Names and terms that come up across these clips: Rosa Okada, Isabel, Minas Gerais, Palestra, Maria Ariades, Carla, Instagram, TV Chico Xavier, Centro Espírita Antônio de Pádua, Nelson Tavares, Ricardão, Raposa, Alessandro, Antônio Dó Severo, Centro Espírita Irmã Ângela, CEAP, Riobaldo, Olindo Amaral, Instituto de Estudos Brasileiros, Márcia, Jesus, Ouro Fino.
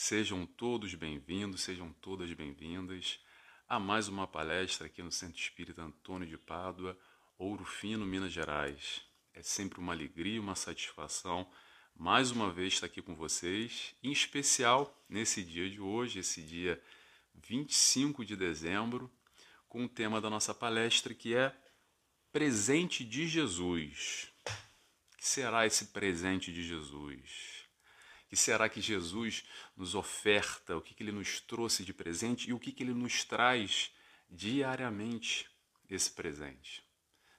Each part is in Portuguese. Sejam todos bem-vindos, sejam todas bem-vindas a mais uma palestra aqui no Centro Espírita Antônio de Pádua, Ouro Fino, Minas Gerais. É sempre uma alegria, uma satisfação, mais uma vez estar aqui com vocês, em especial nesse dia de hoje, esse dia 25 de dezembro, com o tema da nossa palestra que é Presente de Jesus. O que será esse presente de Jesus? O que será que Jesus nos oferta? O que ele nos trouxe de presente e o que ele nos traz diariamente esse presente?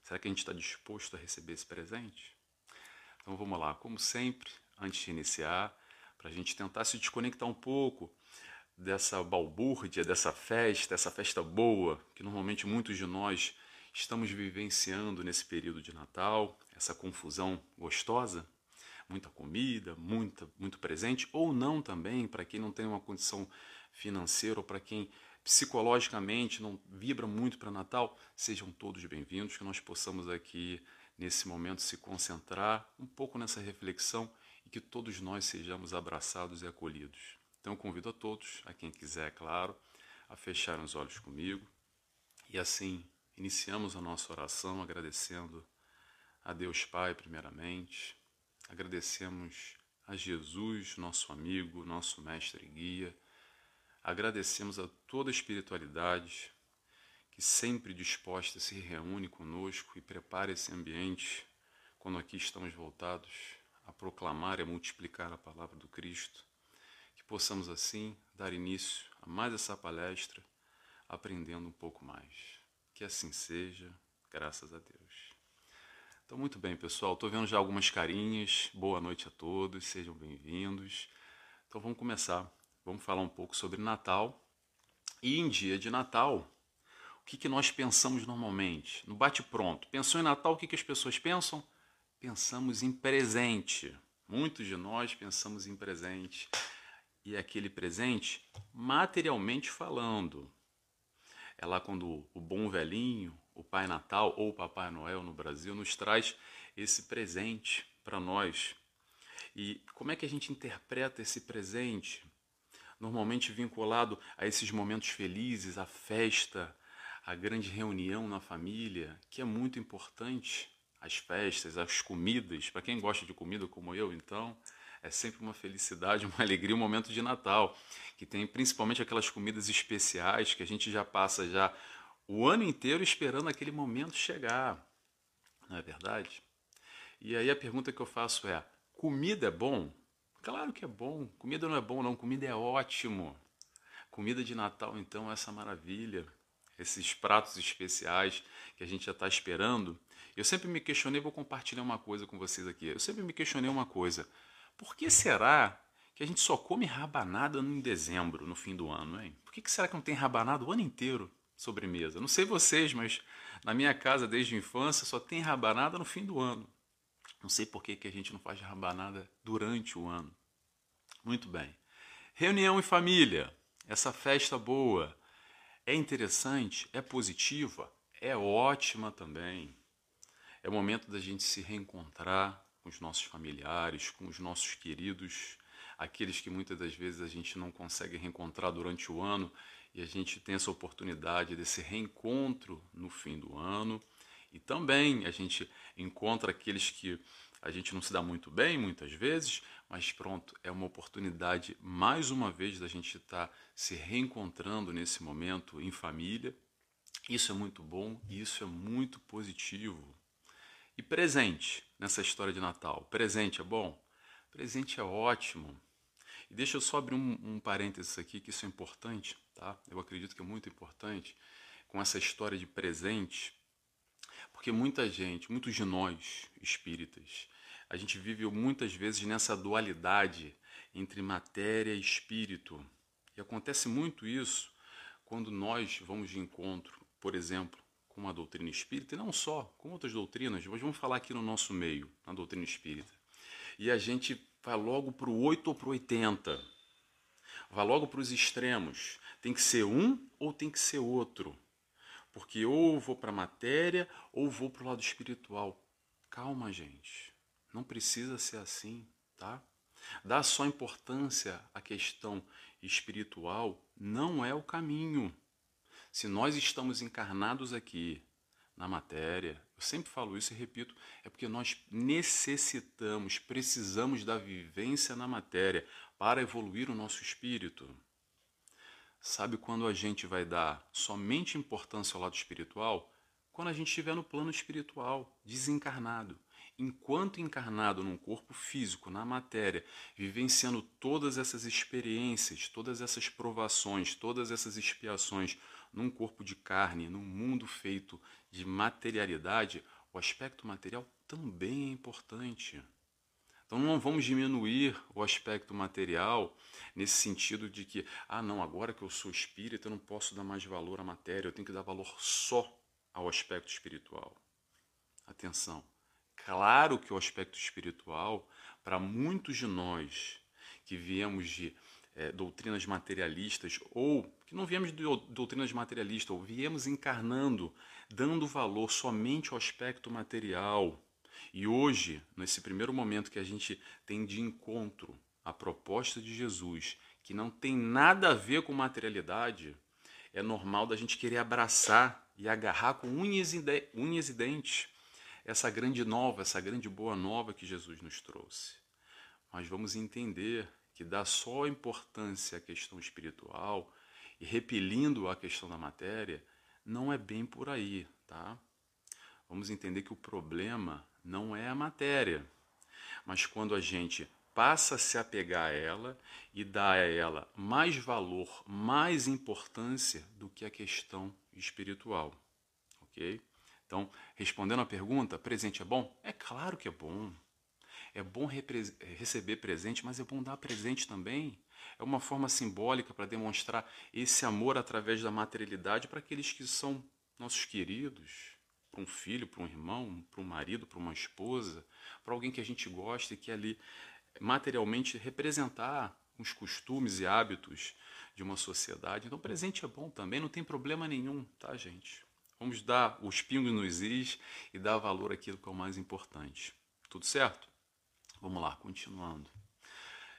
Será que a gente está disposto a receber esse presente? Então vamos lá, como sempre, antes de iniciar, para a gente tentar se desconectar um pouco dessa balbúrdia, dessa festa boa que normalmente muitos de nós estamos vivenciando nesse período de Natal, essa confusão gostosa, muita comida, muito presente, ou não também, para quem não tem uma condição financeira, ou para quem psicologicamente não vibra muito para Natal, sejam todos bem-vindos, que nós possamos aqui, nesse momento, se concentrar um pouco nessa reflexão e que todos nós sejamos abraçados e acolhidos. Então, eu convido a todos, a quem quiser, é claro, a fechar os olhos comigo. E assim, iniciamos a nossa oração agradecendo a Deus Pai, primeiramente. Agradecemos a Jesus, nosso amigo, nosso mestre e guia. Agradecemos a toda a espiritualidade que sempre disposta se reúne conosco e prepara esse ambiente quando aqui estamos voltados a proclamar e a multiplicar a palavra do Cristo. Que possamos assim dar início a mais essa palestra, aprendendo um pouco mais. Que assim seja, graças a Deus. Então, muito bem, pessoal. Estou vendo já algumas carinhas. Boa noite a todos. Sejam bem-vindos. Então, vamos começar. Vamos falar um pouco sobre Natal. E em dia de Natal, o que nós pensamos normalmente? No bate-pronto. Pensou em Natal, o que as pessoas pensam? Pensamos em presente. Muitos de nós pensamos em presente. E aquele presente, materialmente falando. É lá quando o bom velhinho, o Pai Natal ou o Papai Noel no Brasil nos traz esse presente para nós. E como é que a gente interpreta esse presente? Normalmente vinculado a esses momentos felizes, a festa, a grande reunião na família, que é muito importante. As festas, as comidas, para quem gosta de comida como eu, então, é sempre uma felicidade, uma alegria, um momento de Natal, que tem principalmente aquelas comidas especiais que a gente já passa já o ano inteiro esperando aquele momento chegar, não é verdade? E aí a pergunta que eu faço é, comida é bom? Claro que é bom, comida não é bom não, comida é ótimo. Comida de Natal então é essa maravilha, esses pratos especiais que a gente já está esperando. Eu sempre me questionei, vou compartilhar uma coisa com vocês aqui, eu sempre me questionei uma coisa, por que será que a gente só come rabanada em dezembro, no fim do ano, hein? Por que será que não tem rabanada o ano inteiro? Sobremesa. Não sei vocês, mas na minha casa desde a infância só tem rabanada no fim do ano. Não sei por que a gente não faz rabanada durante o ano. Muito bem. Reunião e família. Essa festa boa é interessante, é positiva, é ótima também. É o momento da gente se reencontrar com os nossos familiares, com os nossos queridos, aqueles que muitas das vezes a gente não consegue reencontrar durante o ano. E a gente tem essa oportunidade desse reencontro no fim do ano. E também a gente encontra aqueles que a gente não se dá muito bem, muitas vezes, mas pronto, é uma oportunidade, mais uma vez, da gente estar se reencontrando nesse momento em família. Isso é muito bom e isso é muito positivo. E presente nessa história de Natal. Presente é bom? Presente é ótimo. E deixa eu só abrir um parênteses aqui, que isso é importante, tá? Eu acredito que é muito importante com essa história de presente, porque muita gente, muitos de nós espíritas, a gente vive muitas vezes nessa dualidade entre matéria e espírito. E acontece muito isso quando nós vamos de encontro, por exemplo, com a doutrina espírita, e não só, com outras doutrinas, mas vamos falar aqui no nosso meio, na doutrina espírita. E a gente vai logo para o 8 ou para o 80. Vai logo para os extremos. Tem que ser um ou tem que ser outro. Porque ou vou para a matéria ou vou para o lado espiritual. Calma, gente. Não precisa ser assim, tá? Dar só importância à questão espiritual não é o caminho. Se nós estamos encarnados aqui na matéria, eu sempre falo isso e repito, é porque nós precisamos da vivência na matéria para evoluir o nosso espírito. Sabe quando a gente vai dar somente importância ao lado espiritual? Quando a gente estiver no plano espiritual, desencarnado. Enquanto encarnado num corpo físico, na matéria, vivenciando todas essas experiências, todas essas provações, todas essas expiações, num corpo de carne, num mundo feito de materialidade, o aspecto material também é importante. Então não vamos diminuir o aspecto material nesse sentido de que, ah não, agora que eu sou espírita eu não posso dar mais valor à matéria, eu tenho que dar valor só ao aspecto espiritual. Atenção, claro que o aspecto espiritual, para muitos de nós que viemos de doutrinas materialistas ou que não viemos de doutrinas materialistas, ou viemos encarnando, dando valor somente ao aspecto material. E hoje, nesse primeiro momento que a gente tem de encontro à proposta de Jesus, que não tem nada a ver com materialidade, é normal da gente querer abraçar e agarrar com unhas e dentes essa grande nova, essa grande boa nova que Jesus nos trouxe. Mas vamos entender que dá só importância à questão espiritual e repelindo a questão da matéria, não é bem por aí, tá? Vamos entender que o problema não é a matéria, mas quando a gente passa a se apegar a ela e dá a ela mais valor, mais importância do que a questão espiritual, ok? Então, respondendo à pergunta, presente é bom? É claro que é bom. É bom receber presente, mas é bom dar presente também. É uma forma simbólica para demonstrar esse amor através da materialidade para aqueles que são nossos queridos, para um filho, para um irmão, para um marido, para uma esposa, para alguém que a gente gosta e que ali materialmente representar os costumes e hábitos de uma sociedade. Então presente é bom também, não tem problema nenhum, tá gente? Vamos dar os pingos nos is e dar valor àquilo que é o mais importante. Tudo certo? Vamos lá, continuando.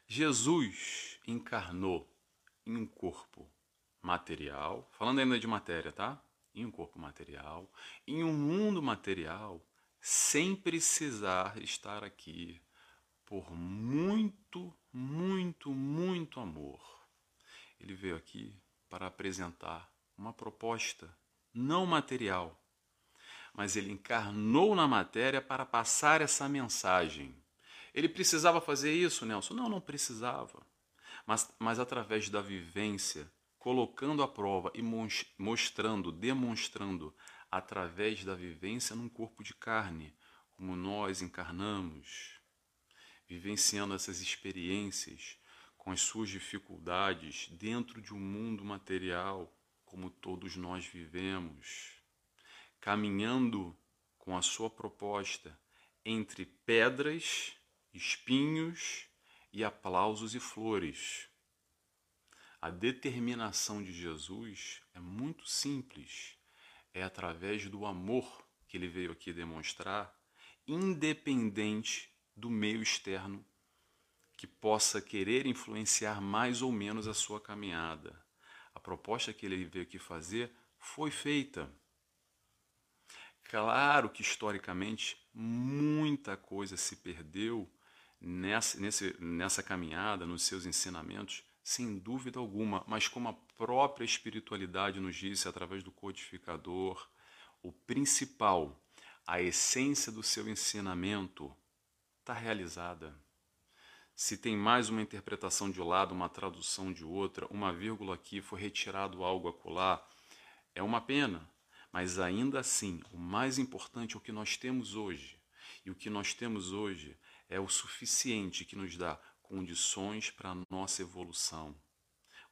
Jesus encarnou em um corpo material, falando ainda de matéria, tá? Em um corpo material, em um mundo material, sem precisar estar aqui, por muito, muito, muito amor. Ele veio aqui para apresentar uma proposta não material, mas ele encarnou na matéria para passar essa mensagem. Ele precisava fazer isso, Nelson? Não, não precisava. Mas através da vivência, colocando à prova e mostrando, demonstrando, através da vivência num corpo de carne, como nós encarnamos, vivenciando essas experiências com as suas dificuldades dentro de um mundo material, como todos nós vivemos, caminhando com a sua proposta entre pedras, espinhos e aplausos e flores. A determinação de Jesus é muito simples. É através do amor que ele veio aqui demonstrar, independente do meio externo que possa querer influenciar mais ou menos a sua caminhada. A proposta que ele veio aqui fazer foi feita. Claro que, historicamente, muita coisa se perdeu nessa caminhada, nos seus ensinamentos, sem dúvida alguma, mas como a própria espiritualidade nos disse, através do codificador, o principal, a essência do seu ensinamento, está realizada. Se tem mais uma interpretação de um lado, uma tradução de outra, uma vírgula aqui, foi retirado algo acolá, é uma pena, mas ainda assim, o mais importante é o que nós temos hoje, e o que nós temos hoje é o suficiente que nos dá condições para a nossa evolução,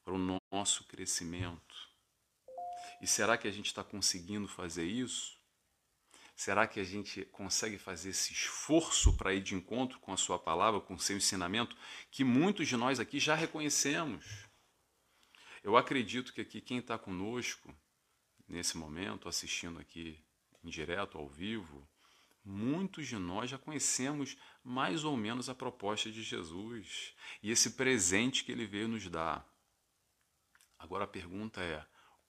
para o nosso crescimento. E será que a gente está conseguindo fazer isso? Será que a gente consegue fazer esse esforço para ir de encontro com a sua palavra, com o seu ensinamento, que muitos de nós aqui já reconhecemos? Eu acredito que aqui quem está conosco, nesse momento, assistindo aqui em direto, ao vivo, muitos de nós já conhecemos mais ou menos a proposta de Jesus e esse presente que ele veio nos dar. Agora a pergunta é,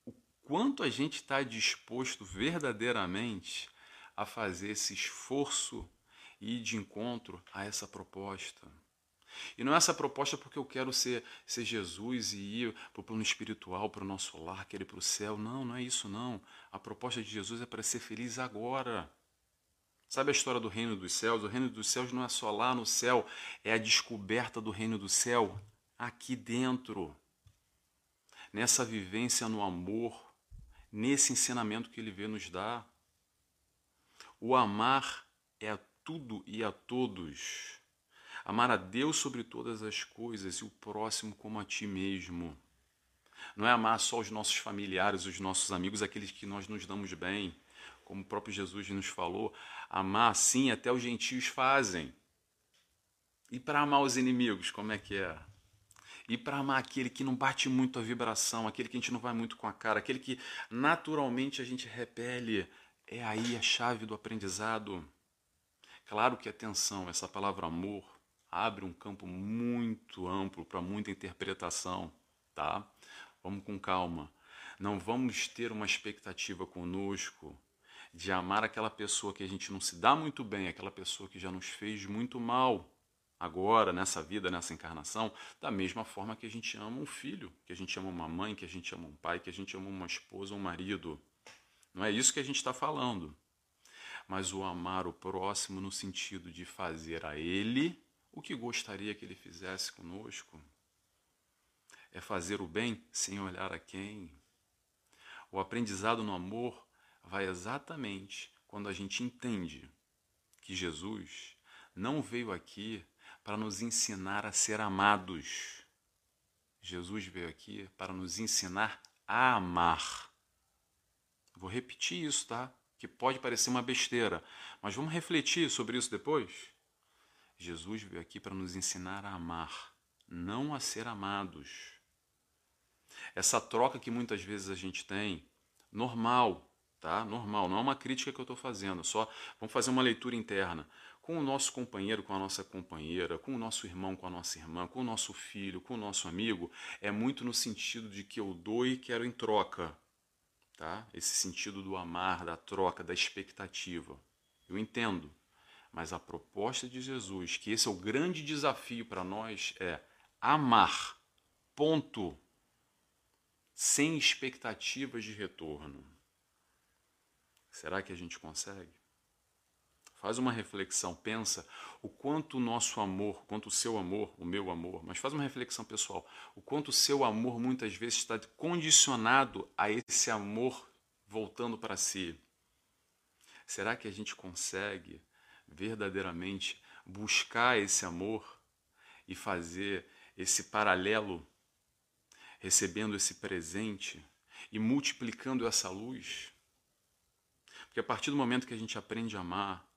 o quanto a gente está disposto verdadeiramente a fazer esse esforço e ir de encontro a essa proposta? E não é essa proposta porque eu quero ser Jesus e ir para o plano espiritual, para o nosso lar, querer para o céu. Não, não é isso não. A proposta de Jesus é para ser feliz agora. Sabe a história do reino dos céus? O reino dos céus não é só lá no céu, é a descoberta do reino do céu aqui dentro. Nessa vivência no amor, nesse ensinamento que ele veio nos dar. O amar é a tudo e a todos. Amar a Deus sobre todas as coisas e o próximo como a ti mesmo. Não é amar só os nossos familiares, os nossos amigos, aqueles que nós nos damos bem. Como o próprio Jesus nos falou, amar assim até os gentios fazem. E para amar os inimigos, como é que é? E para amar aquele que não bate muito a vibração, aquele que a gente não vai muito com a cara, aquele que naturalmente a gente repele, é aí a chave do aprendizado. Claro que, atenção, essa palavra amor abre um campo muito amplo para muita interpretação, tá? Vamos com calma. Não vamos ter uma expectativa conosco de amar aquela pessoa que a gente não se dá muito bem, aquela pessoa que já nos fez muito mal. Agora, nessa vida, nessa encarnação, da mesma forma que a gente ama um filho, que a gente ama uma mãe, que a gente ama um pai, que a gente ama uma esposa, um marido. Não é isso que a gente está falando. Mas o amar o próximo no sentido de fazer a ele o que gostaria que ele fizesse conosco. É fazer o bem sem olhar a quem. O aprendizado no amor vai exatamente quando a gente entende que Jesus não veio aqui para nos ensinar a ser amados. Jesus veio aqui para nos ensinar a amar. Vou repetir isso, tá? Que pode parecer uma besteira, mas vamos refletir sobre isso depois? Jesus veio aqui para nos ensinar a amar, não a ser amados. Essa troca que muitas vezes a gente tem, normal, tá? Normal, não é uma crítica que eu estou fazendo, só vamos fazer uma leitura interna. Com o nosso companheiro, com a nossa companheira, com o nosso irmão, com a nossa irmã, com o nosso filho, com o nosso amigo, é muito no sentido de que eu dou e quero em troca, tá? Esse sentido do amar, da troca, da expectativa. Eu entendo, mas a proposta de Jesus, que esse é o grande desafio para nós, é amar, ponto, sem expectativas de retorno. Será que a gente consegue? Faz uma reflexão, pensa o quanto o nosso amor, quanto o seu amor, o meu amor, mas faz uma reflexão pessoal, o quanto o seu amor muitas vezes está condicionado a esse amor voltando para si. Será que a gente consegue verdadeiramente buscar esse amor e fazer esse paralelo, recebendo esse presente e multiplicando essa luz? Porque a partir do momento que a gente aprende a amar,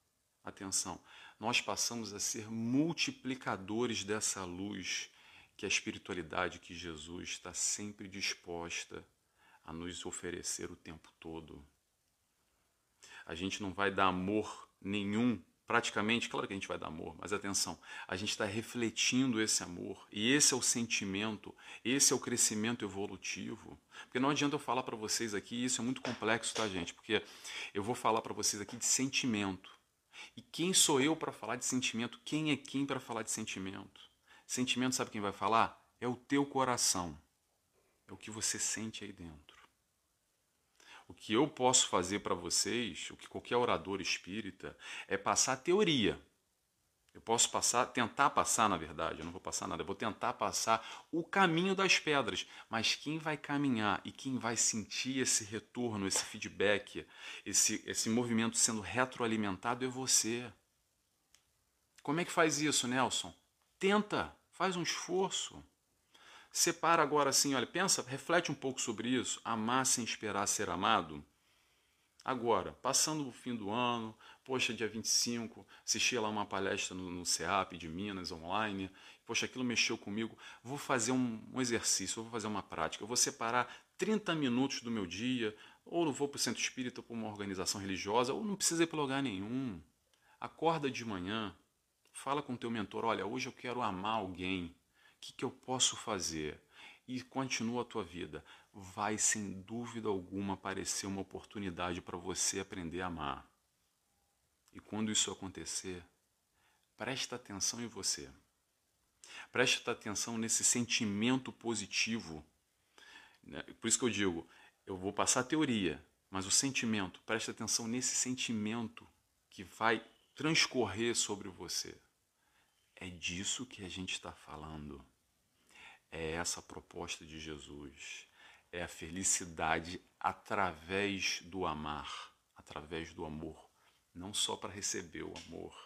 atenção, nós passamos a ser multiplicadores dessa luz que a espiritualidade, que Jesus está sempre disposta a nos oferecer o tempo todo. A gente não vai dar amor nenhum, praticamente, claro que a gente vai dar amor, mas atenção, a gente está refletindo esse amor e esse é o sentimento, esse é o crescimento evolutivo. Porque não adianta eu falar para vocês aqui, isso é muito complexo, tá, gente? Porque eu vou falar para vocês aqui de sentimento. E quem sou eu para falar de sentimento? Quem é quem para falar de sentimento? Sentimento, sabe quem vai falar? É o teu coração. É o que você sente aí dentro. O que eu posso fazer para vocês, o que qualquer orador espírita, é passar teoria. Eu posso passar, tentar passar, na verdade, eu não vou passar nada, eu vou tentar passar o caminho das pedras. Mas quem vai caminhar e quem vai sentir esse retorno, esse feedback, esse movimento sendo retroalimentado é você. Como é que faz isso, Nelson? Tenta, faz um esforço. Separa agora assim, olha, pensa, reflete um pouco sobre isso. Amar sem esperar ser amado. Agora, passando o fim do ano, poxa, dia 25, assisti lá uma palestra no CEAP de Minas, online, poxa, aquilo mexeu comigo, vou fazer um exercício, vou fazer uma prática, eu vou separar 30 minutos do meu dia, ou eu vou para o centro espírita, ou para uma organização religiosa, ou não precisa ir para lugar nenhum. Acorda de manhã, fala com o teu mentor, olha, hoje eu quero amar alguém, o que que eu posso fazer? E continua a tua vida. Vai, sem dúvida alguma, aparecer uma oportunidade para você aprender a amar. E quando isso acontecer, presta atenção em você. Presta atenção nesse sentimento positivo. Por isso que eu digo, eu vou passar a teoria, mas o sentimento, presta atenção nesse sentimento que vai transcorrer sobre você. É disso que a gente está falando. É essa a proposta de Jesus. É a felicidade através do amar, através do amor. Não só para receber o amor,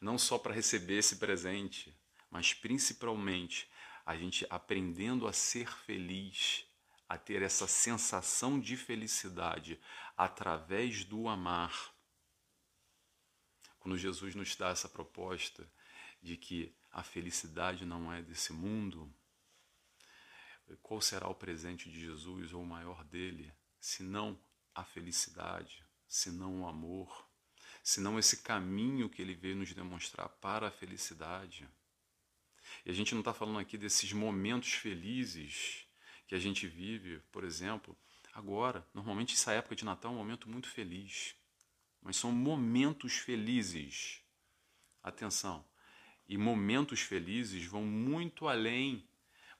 não só para receber esse presente, mas principalmente a gente aprendendo a ser feliz, a ter essa sensação de felicidade através do amar. Quando Jesus nos dá essa proposta de que a felicidade não é desse mundo, qual será o presente de Jesus ou o maior dele, se não a felicidade, se não o amor, se não esse caminho que ele veio nos demonstrar para a felicidade? E a gente não está falando aqui desses momentos felizes que a gente vive, por exemplo, agora. Normalmente essa época de Natal é um momento muito feliz, mas são momentos felizes. Atenção, e momentos felizes vão muito além,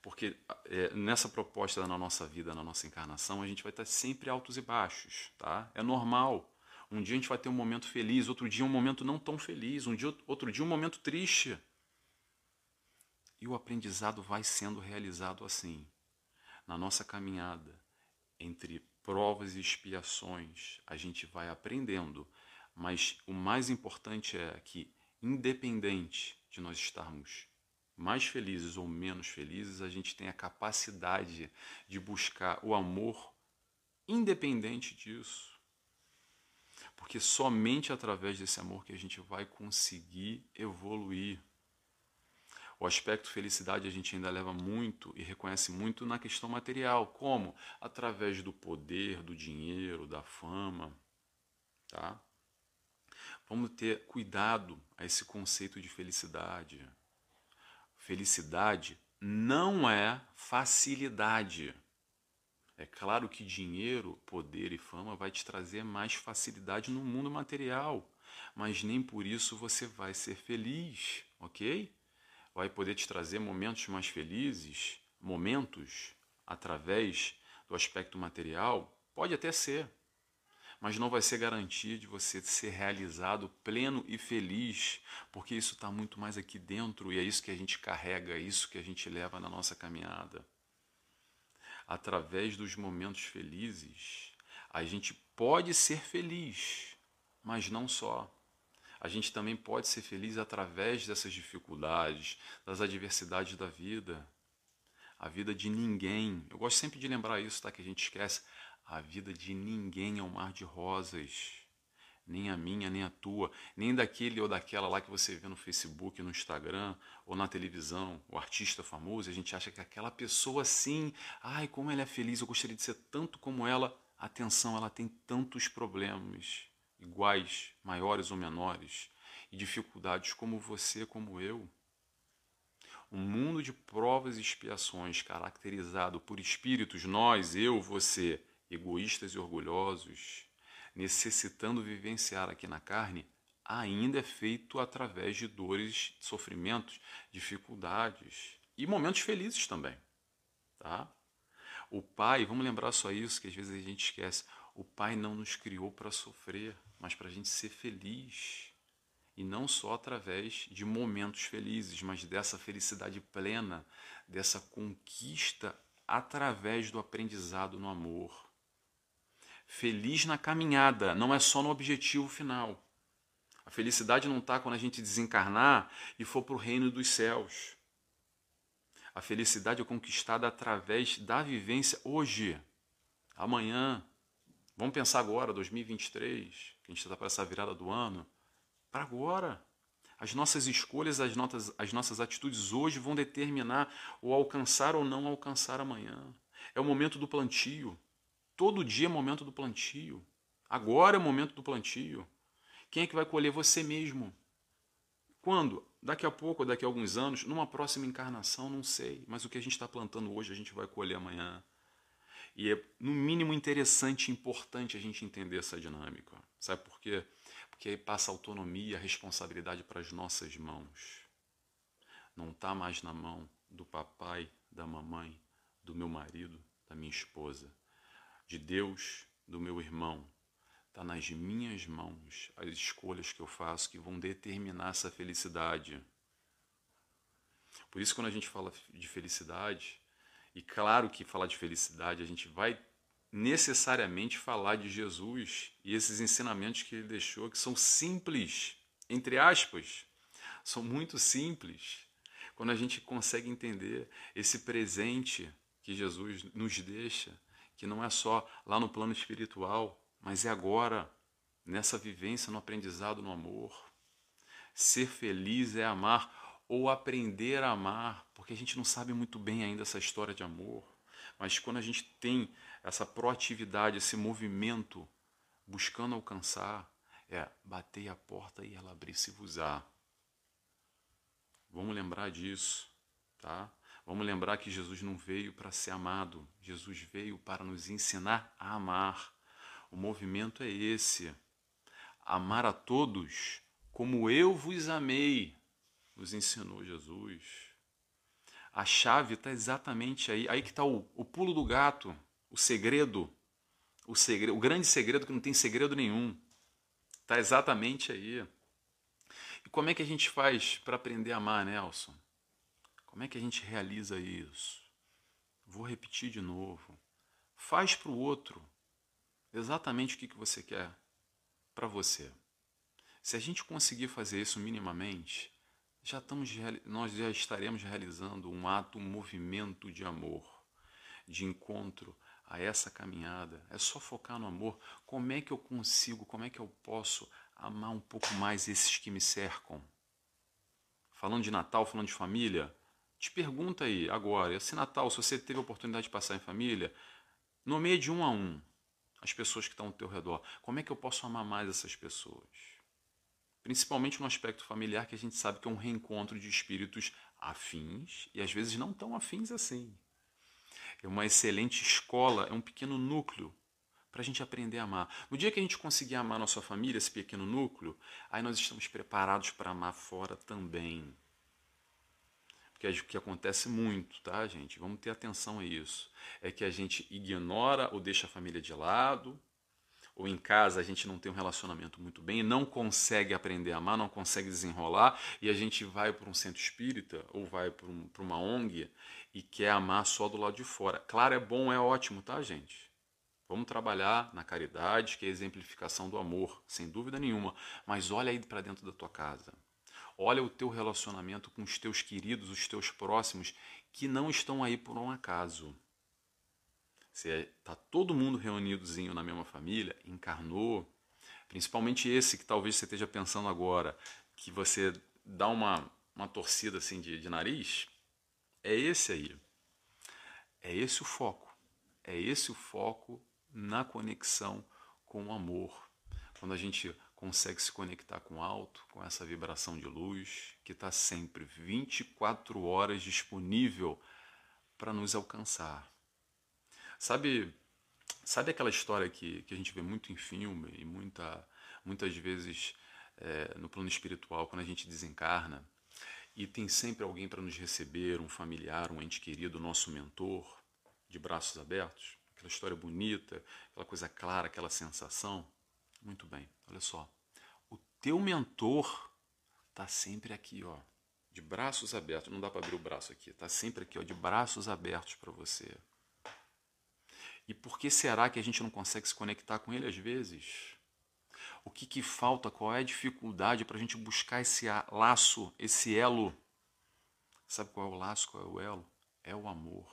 porque nessa proposta da nossa vida, na nossa encarnação, a gente vai estar sempre altos e baixos, tá? É normal. Um dia a gente vai ter um momento feliz, outro dia um momento não tão feliz, outro dia um momento triste. E o aprendizado vai sendo realizado assim, na nossa caminhada, entre provas e expiações, a gente vai aprendendo. Mas o mais importante é que, independente de nós estarmos mais felizes ou menos felizes, a gente tem a capacidade de buscar o amor independente disso. Porque somente através desse amor que a gente vai conseguir evoluir. O aspecto felicidade a gente ainda leva muito e reconhece muito na questão material. Como? Através do poder, do dinheiro, da fama. Tá? Vamos ter cuidado a esse conceito de felicidade. Felicidade não é facilidade. É claro que dinheiro, poder e fama vai te trazer mais facilidade no mundo material, mas nem por isso você vai ser feliz, ok? Vai poder te trazer momentos mais felizes, momentos através do aspecto material, pode até ser, mas não vai ser garantia de você ser realizado pleno e feliz, porque isso está muito mais aqui dentro e é isso que a gente carrega, é isso que a gente leva na nossa caminhada. Através dos momentos felizes, a gente pode ser feliz, mas não só. A gente também pode ser feliz através dessas dificuldades, das adversidades da vida. A vida de ninguém, eu gosto sempre de lembrar isso, tá? Que a gente esquece, a vida de ninguém é um mar de rosas. Nem a minha, nem a tua, nem daquele ou daquela lá que você vê no Facebook, no Instagram ou na televisão, o artista famoso. A gente acha que aquela pessoa assim, ai, como ela é feliz, eu gostaria de ser tanto como ela. Atenção, ela tem tantos problemas, iguais, maiores ou menores, e dificuldades como você, como eu. Um mundo de provas e expiações caracterizado por espíritos, nós, eu, você, egoístas e orgulhosos, necessitando vivenciar aqui na carne, ainda é feito através de dores, sofrimentos, dificuldades e momentos felizes também. Tá? O Pai, vamos lembrar só isso, que às vezes a gente esquece, o Pai não nos criou para sofrer, mas para a gente ser feliz. E não só através de momentos felizes, mas dessa felicidade plena, dessa conquista através do aprendizado no amor. Feliz na caminhada, não é só no objetivo final. A felicidade não está quando a gente desencarnar e for para o reino dos céus. A felicidade é conquistada através da vivência hoje, amanhã. Vamos pensar agora, 2023, que a gente está para essa virada do ano, para agora. As nossas escolhas, as nossas atitudes hoje vão determinar o alcançar ou não alcançar amanhã. É o momento do plantio. Todo dia é momento do plantio. Agora é o momento do plantio. Quem é que vai colher? Você mesmo. Quando? Daqui a pouco, daqui a alguns anos, numa próxima encarnação, não sei. Mas o que a gente está plantando hoje, a gente vai colher amanhã. E é, no mínimo, interessante e importante a gente entender essa dinâmica. Sabe por quê? Porque aí passa a autonomia, a responsabilidade para as nossas mãos. Não está mais na mão do papai, da mamãe, do meu marido, da minha esposa, de Deus, do meu irmão. Está nas minhas mãos as escolhas que eu faço que vão determinar essa felicidade. Por isso, quando a gente fala de felicidade, e claro que falar de felicidade, a gente vai necessariamente falar de Jesus e esses ensinamentos que ele deixou, que são simples, entre aspas, são muito simples. Quando a gente consegue entender esse presente que Jesus nos deixa, que não é só lá no plano espiritual, mas é agora, nessa vivência, no aprendizado, no amor. Ser feliz é amar ou aprender a amar, porque a gente não sabe muito bem ainda essa história de amor. Mas quando a gente tem essa proatividade, esse movimento, buscando alcançar, é bater a porta e ela abrir-se-vos-á. Vamos lembrar disso, tá? Vamos lembrar que Jesus não veio para ser amado, Jesus veio para nos ensinar a amar. O movimento é esse, amar a todos como eu vos amei, nos ensinou Jesus. A chave está exatamente aí, aí que está o pulo do gato, o segredo, o grande segredo que não tem segredo nenhum, está exatamente aí. E como é que a gente faz para aprender a amar, Nelson? Como é que a gente realiza isso? Vou repetir de novo, faz para o outro exatamente o que você quer para você. Se a gente conseguir fazer isso minimamente, nós já estaremos realizando um ato, um movimento de amor, de encontro a essa caminhada. É só focar no amor. Como é que eu consigo, como é que eu posso amar um pouco mais esses que me cercam? Falando de Natal, falando de família, te pergunta aí agora, esse Natal, se você teve a oportunidade de passar em família, nomeia de um a um as pessoas que estão ao teu redor. Como é que eu posso amar mais essas pessoas? Principalmente no aspecto familiar, que a gente sabe que é um reencontro de espíritos afins e às vezes não tão afins assim. É uma excelente escola, é um pequeno núcleo para a gente aprender a amar. No dia que a gente conseguir amar a nossa família, esse pequeno núcleo, aí nós estamos preparados para amar fora também. Que é o que acontece muito, tá, gente? Vamos ter atenção a isso. É que a gente ignora ou deixa a família de lado, ou em casa a gente não tem um relacionamento muito bem, não consegue aprender a amar, não consegue desenrolar, e a gente vai para um centro espírita ou vai para uma ONG e quer amar só do lado de fora. Claro, é bom, é ótimo, tá, gente? Vamos trabalhar na caridade, que é a exemplificação do amor, sem dúvida nenhuma. Mas olha aí para dentro da tua casa. Olha o teu relacionamento com os teus queridos, os teus próximos, que não estão aí por um acaso. Está todo mundo reunidozinho na mesma família, encarnou, principalmente esse que talvez você esteja pensando agora, que você dá uma torcida assim de nariz, é esse aí. É esse o foco. É esse o foco na conexão com o amor. Quando a gente consegue se conectar com o alto, com essa vibração de luz que está sempre 24 horas disponível para nos alcançar. Sabe aquela história que a gente vê muito em filme e muitas vezes no plano espiritual, quando a gente desencarna e tem sempre alguém para nos receber, um familiar, um ente querido, nosso mentor, de braços abertos? Aquela história bonita, aquela coisa clara, aquela sensação. Muito bem, olha só, o teu mentor está sempre aqui, ó, de braços abertos, não dá para abrir o braço aqui, está sempre aqui, ó, de braços abertos para você. E por que será que a gente não consegue se conectar com ele às vezes? O que falta, qual é a dificuldade para a gente buscar esse laço, esse elo? Sabe qual é o laço, qual é o elo? É o amor.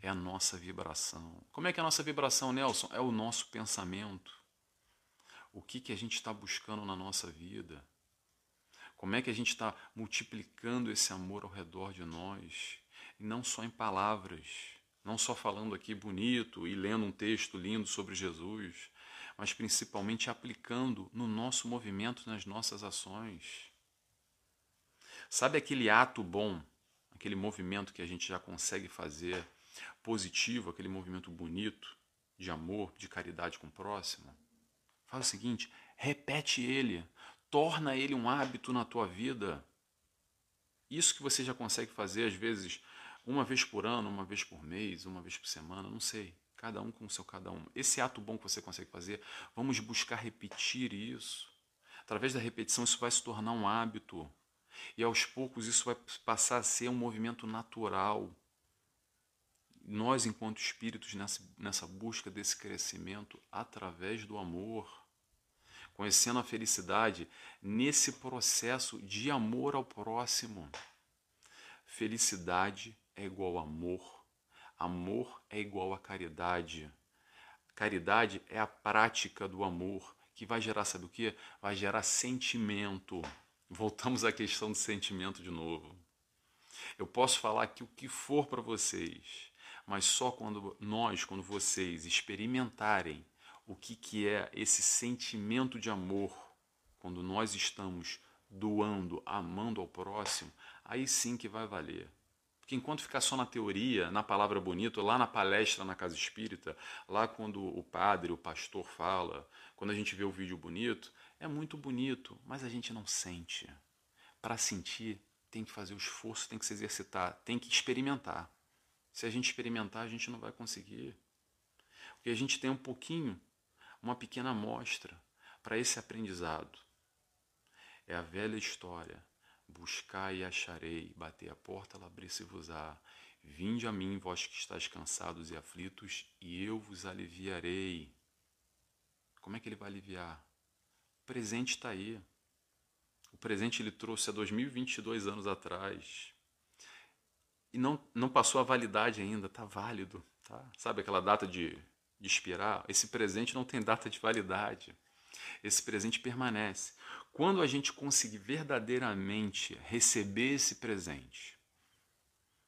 É a nossa vibração. Como é que é a nossa vibração, Nelson? É o nosso pensamento. O que a gente está buscando na nossa vida? Como é que a gente está multiplicando esse amor ao redor de nós? E não só em palavras, não só falando aqui bonito e lendo um texto lindo sobre Jesus, mas principalmente aplicando no nosso movimento, nas nossas ações. Sabe aquele ato bom, aquele movimento que a gente já consegue fazer positivo, aquele movimento bonito, de amor, de caridade com o próximo? Faz o seguinte, repete ele, torna ele um hábito na tua vida. Isso que você já consegue fazer, às vezes, uma vez por ano, uma vez por mês, uma vez por semana, não sei. Cada um com o seu cada um. Esse ato bom que você consegue fazer, vamos buscar repetir isso. Através da repetição, isso vai se tornar um hábito. E aos poucos isso vai passar a ser um movimento natural. Nós, enquanto espíritos, nessa busca desse crescimento através do amor, conhecendo a felicidade nesse processo de amor ao próximo. Felicidade é igual a amor. Amor é igual a caridade. Caridade é a prática do amor, que vai gerar, sabe o quê? Vai gerar sentimento. Voltamos à questão do sentimento de novo. Eu posso falar aqui o que for para vocês, mas só quando vocês experimentarem o que é esse sentimento de amor, quando nós estamos doando, amando ao próximo, aí sim que vai valer. Porque enquanto ficar só na teoria, na palavra bonita, lá na palestra, na casa espírita, lá quando o padre, o pastor fala, quando a gente vê o vídeo bonito, é muito bonito, mas a gente não sente. Para sentir, tem que fazer o esforço, tem que se exercitar, tem que experimentar. Se a gente experimentar, a gente não vai conseguir. Porque a gente tem um pouquinho, uma pequena amostra para esse aprendizado. É a velha história. Buscar e acharei, bater a porta, ela abrir-se-vos-á. Vinde a mim, vós que estáis cansados e aflitos, e eu vos aliviarei. Como é que ele vai aliviar? O presente está aí. O presente ele trouxe há 2022 anos atrás. E não passou a validade ainda, está válido. Tá? Sabe aquela data de expirar? Esse presente não tem data de validade. Esse presente permanece. Quando a gente conseguir verdadeiramente receber esse presente,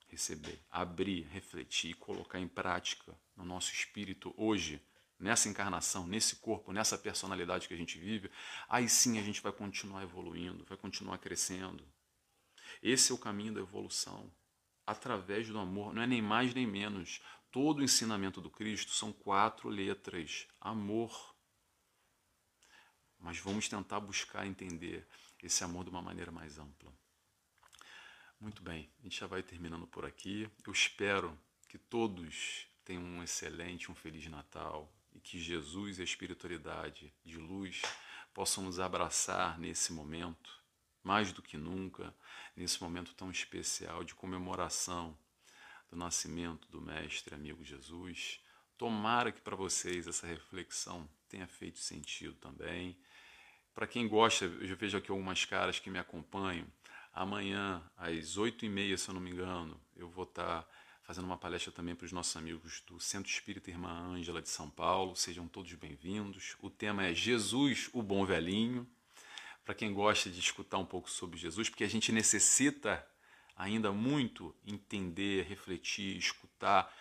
receber, abrir, refletir e colocar em prática no nosso espírito hoje, nessa encarnação, nesse corpo, nessa personalidade que a gente vive, aí sim a gente vai continuar evoluindo, vai continuar crescendo. Esse é o caminho da evolução, através do amor, não é nem mais nem menos. Todo o ensinamento do Cristo são 4 letras, amor. Mas vamos tentar buscar entender esse amor de uma maneira mais ampla. Muito bem, a gente já vai terminando por aqui. Eu espero que todos tenham um excelente, um Feliz Natal e que Jesus e a espiritualidade de luz possam nos abraçar nesse momento, mais do que nunca, nesse momento tão especial de comemoração do nascimento do Mestre amigo Jesus. Tomara que para vocês essa reflexão tenha feito sentido também. Para quem gosta, eu já vejo aqui algumas caras que me acompanham. Amanhã, às 8h30, se eu não me engano, eu vou estar fazendo uma palestra também para os nossos amigos do Centro Espírita Irmã Ângela de São Paulo. Sejam todos bem-vindos. O tema é Jesus, o Bom Velhinho. Para quem gosta de escutar um pouco sobre Jesus, porque a gente necessita ainda muito entender, refletir, escutar,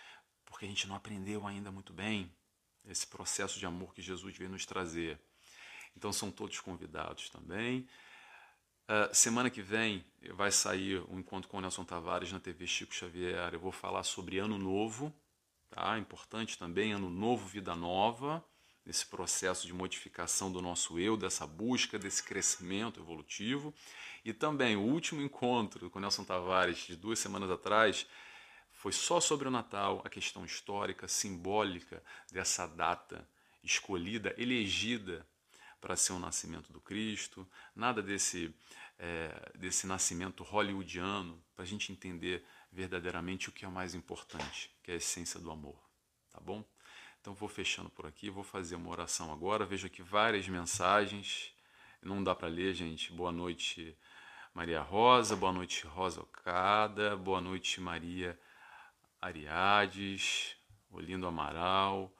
porque a gente não aprendeu ainda muito bem esse processo de amor que Jesus veio nos trazer. Então são todos convidados também. Semana que vem vai sair um encontro com o Nelson Tavares na TV Chico Xavier. Eu vou falar sobre Ano Novo, tá? Importante também, Ano Novo, Vida Nova, esse processo de modificação do nosso eu, dessa busca, desse crescimento evolutivo. E também o último encontro com o Nelson Tavares de 2 semanas atrás, foi só sobre o Natal, a questão histórica, simbólica dessa data escolhida, elegida para ser o nascimento do Cristo. Nada desse nascimento hollywoodiano, para a gente entender verdadeiramente o que é o mais importante, que é a essência do amor. Tá bom? Então vou fechando por aqui, vou fazer uma oração agora. Vejo aqui várias mensagens, não dá para ler, gente. Boa noite, Maria Rosa. Boa noite, Rosa Okada. Boa noite, Maria Ariades, Olindo Amaral.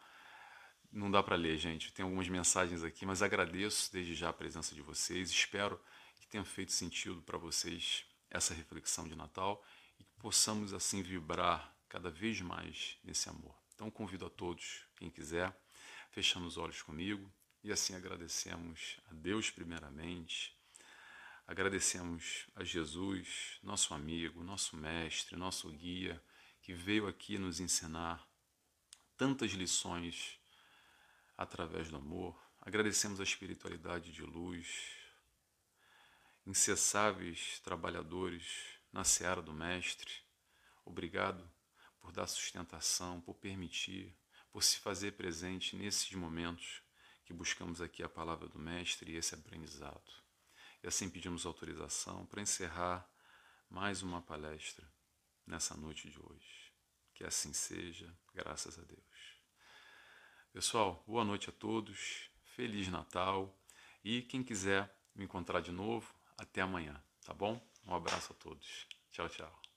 Não dá para ler, gente. Tem algumas mensagens aqui, mas agradeço desde já a presença de vocês. Espero que tenha feito sentido para vocês essa reflexão de Natal e que possamos assim vibrar cada vez mais nesse amor. Então convido a todos, quem quiser, fechando os olhos comigo, E assim agradecemos a Deus primeiramente, agradecemos a Jesus, nosso amigo, nosso mestre, nosso guia, que veio aqui nos ensinar tantas lições através do amor. Agradecemos a espiritualidade de luz, incessáveis trabalhadores na seara do mestre. Obrigado por dar sustentação, por permitir, por se fazer presente nesses momentos que buscamos aqui a palavra do mestre e esse aprendizado. E assim pedimos autorização para encerrar mais uma palestra nessa noite de hoje. Que assim seja, graças a Deus. Pessoal, boa noite a todos, Feliz Natal, e quem quiser me encontrar de novo, até amanhã, tá bom? Um abraço a todos. Tchau, tchau.